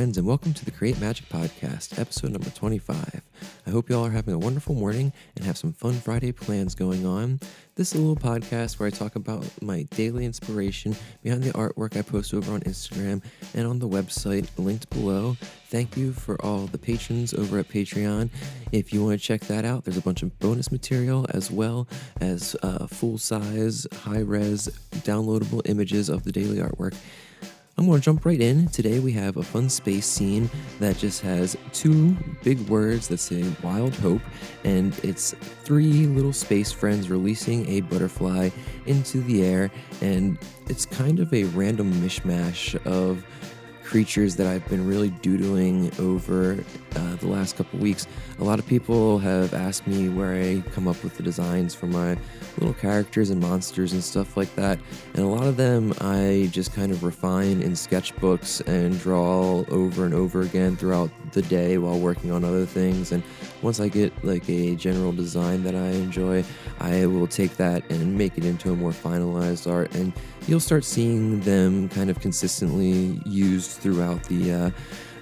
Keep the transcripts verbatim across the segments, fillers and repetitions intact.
friends, and welcome to the Create Magic Podcast, episode number twenty-five. I hope y'all are having a wonderful morning and have some fun Friday plans going on. This is a little podcast where I talk about my daily inspiration behind the artwork I post over on Instagram and on the website linked below. Thank you for all the patrons over at Patreon. If you want to check that out, there's a bunch of bonus material as well as uh, full-size, high-res, downloadable images of the daily artwork. I'm going to jump right in. Today we have a fun space scene that just has two big words that say Wild Hope, and it's three little space friends releasing a butterfly into the air, and it's kind of a random mishmash of creatures that I've been really doodling over uh, the last couple weeks. A lot of people have asked me where I come up with the designs for my little characters and monsters and stuff like that, and a lot of them I just kind of refine in sketchbooks and draw over and over again throughout the day while working on other things. And once I get like a general design that I enjoy, I will take that and make it into a more finalized art, and you'll start seeing them kind of consistently used throughout the uh,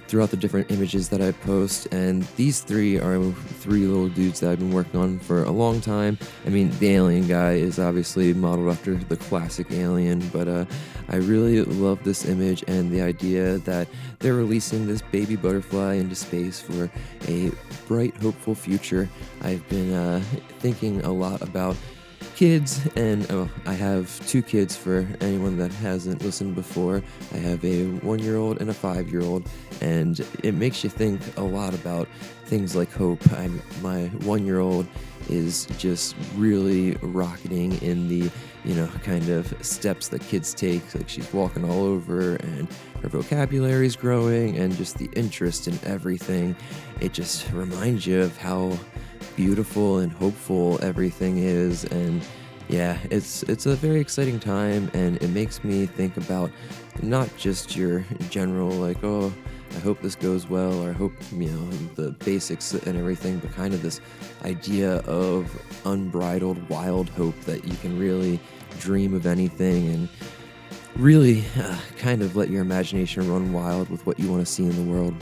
throughout the different images that I post. And these three are three little dudes that I've been working on for a long time. I mean, the alien guy is obviously modeled after the classic alien, but uh, I really love this image and the idea that they're releasing this baby butterfly into space for a bright, hopeful future. I've been uh, thinking a lot about kids, and oh, I have two kids for anyone that hasn't listened before. I have a one-year-old and a five-year-old, and it makes you think a lot about things like hope. I'm, my one-year-old is just really rocketing in the, you know, kind of steps that kids take. Like, she's walking all over, and her vocabulary is growing, and just the interest in everything. It just reminds you of how beautiful and hopeful everything is. And yeah, it's it's a very exciting time, and it makes me think about not just your general like, oh, I hope this goes well, or I hope, you know, the basics and everything, but kind of this idea of unbridled wild hope that you can really dream of anything and really uh, kind of let your imagination run wild with what you want to see in the world.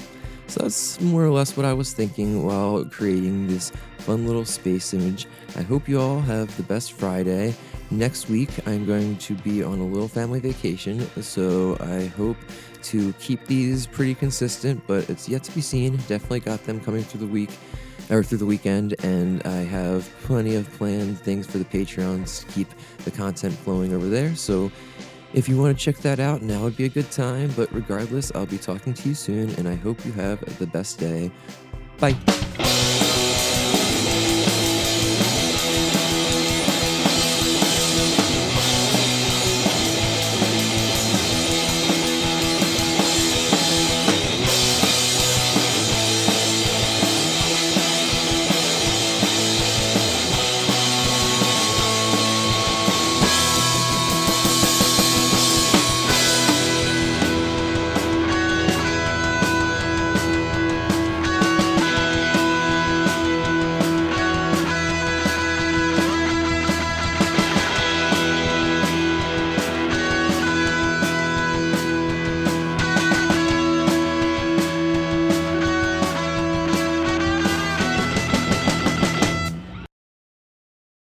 So that's more or less what I was thinking while creating this fun little space image. I hope you all have the best Friday. Next week, I'm going to be on a little family vacation, so I hope to keep these pretty consistent, but it's yet to be seen. Definitely got them coming through the week, or through the weekend, and I have plenty of planned things for the Patreons to keep the content flowing over there. So if you want to check that out, now would be a good time. But regardless, I'll be talking to you soon, and I hope you have the best day. Bye.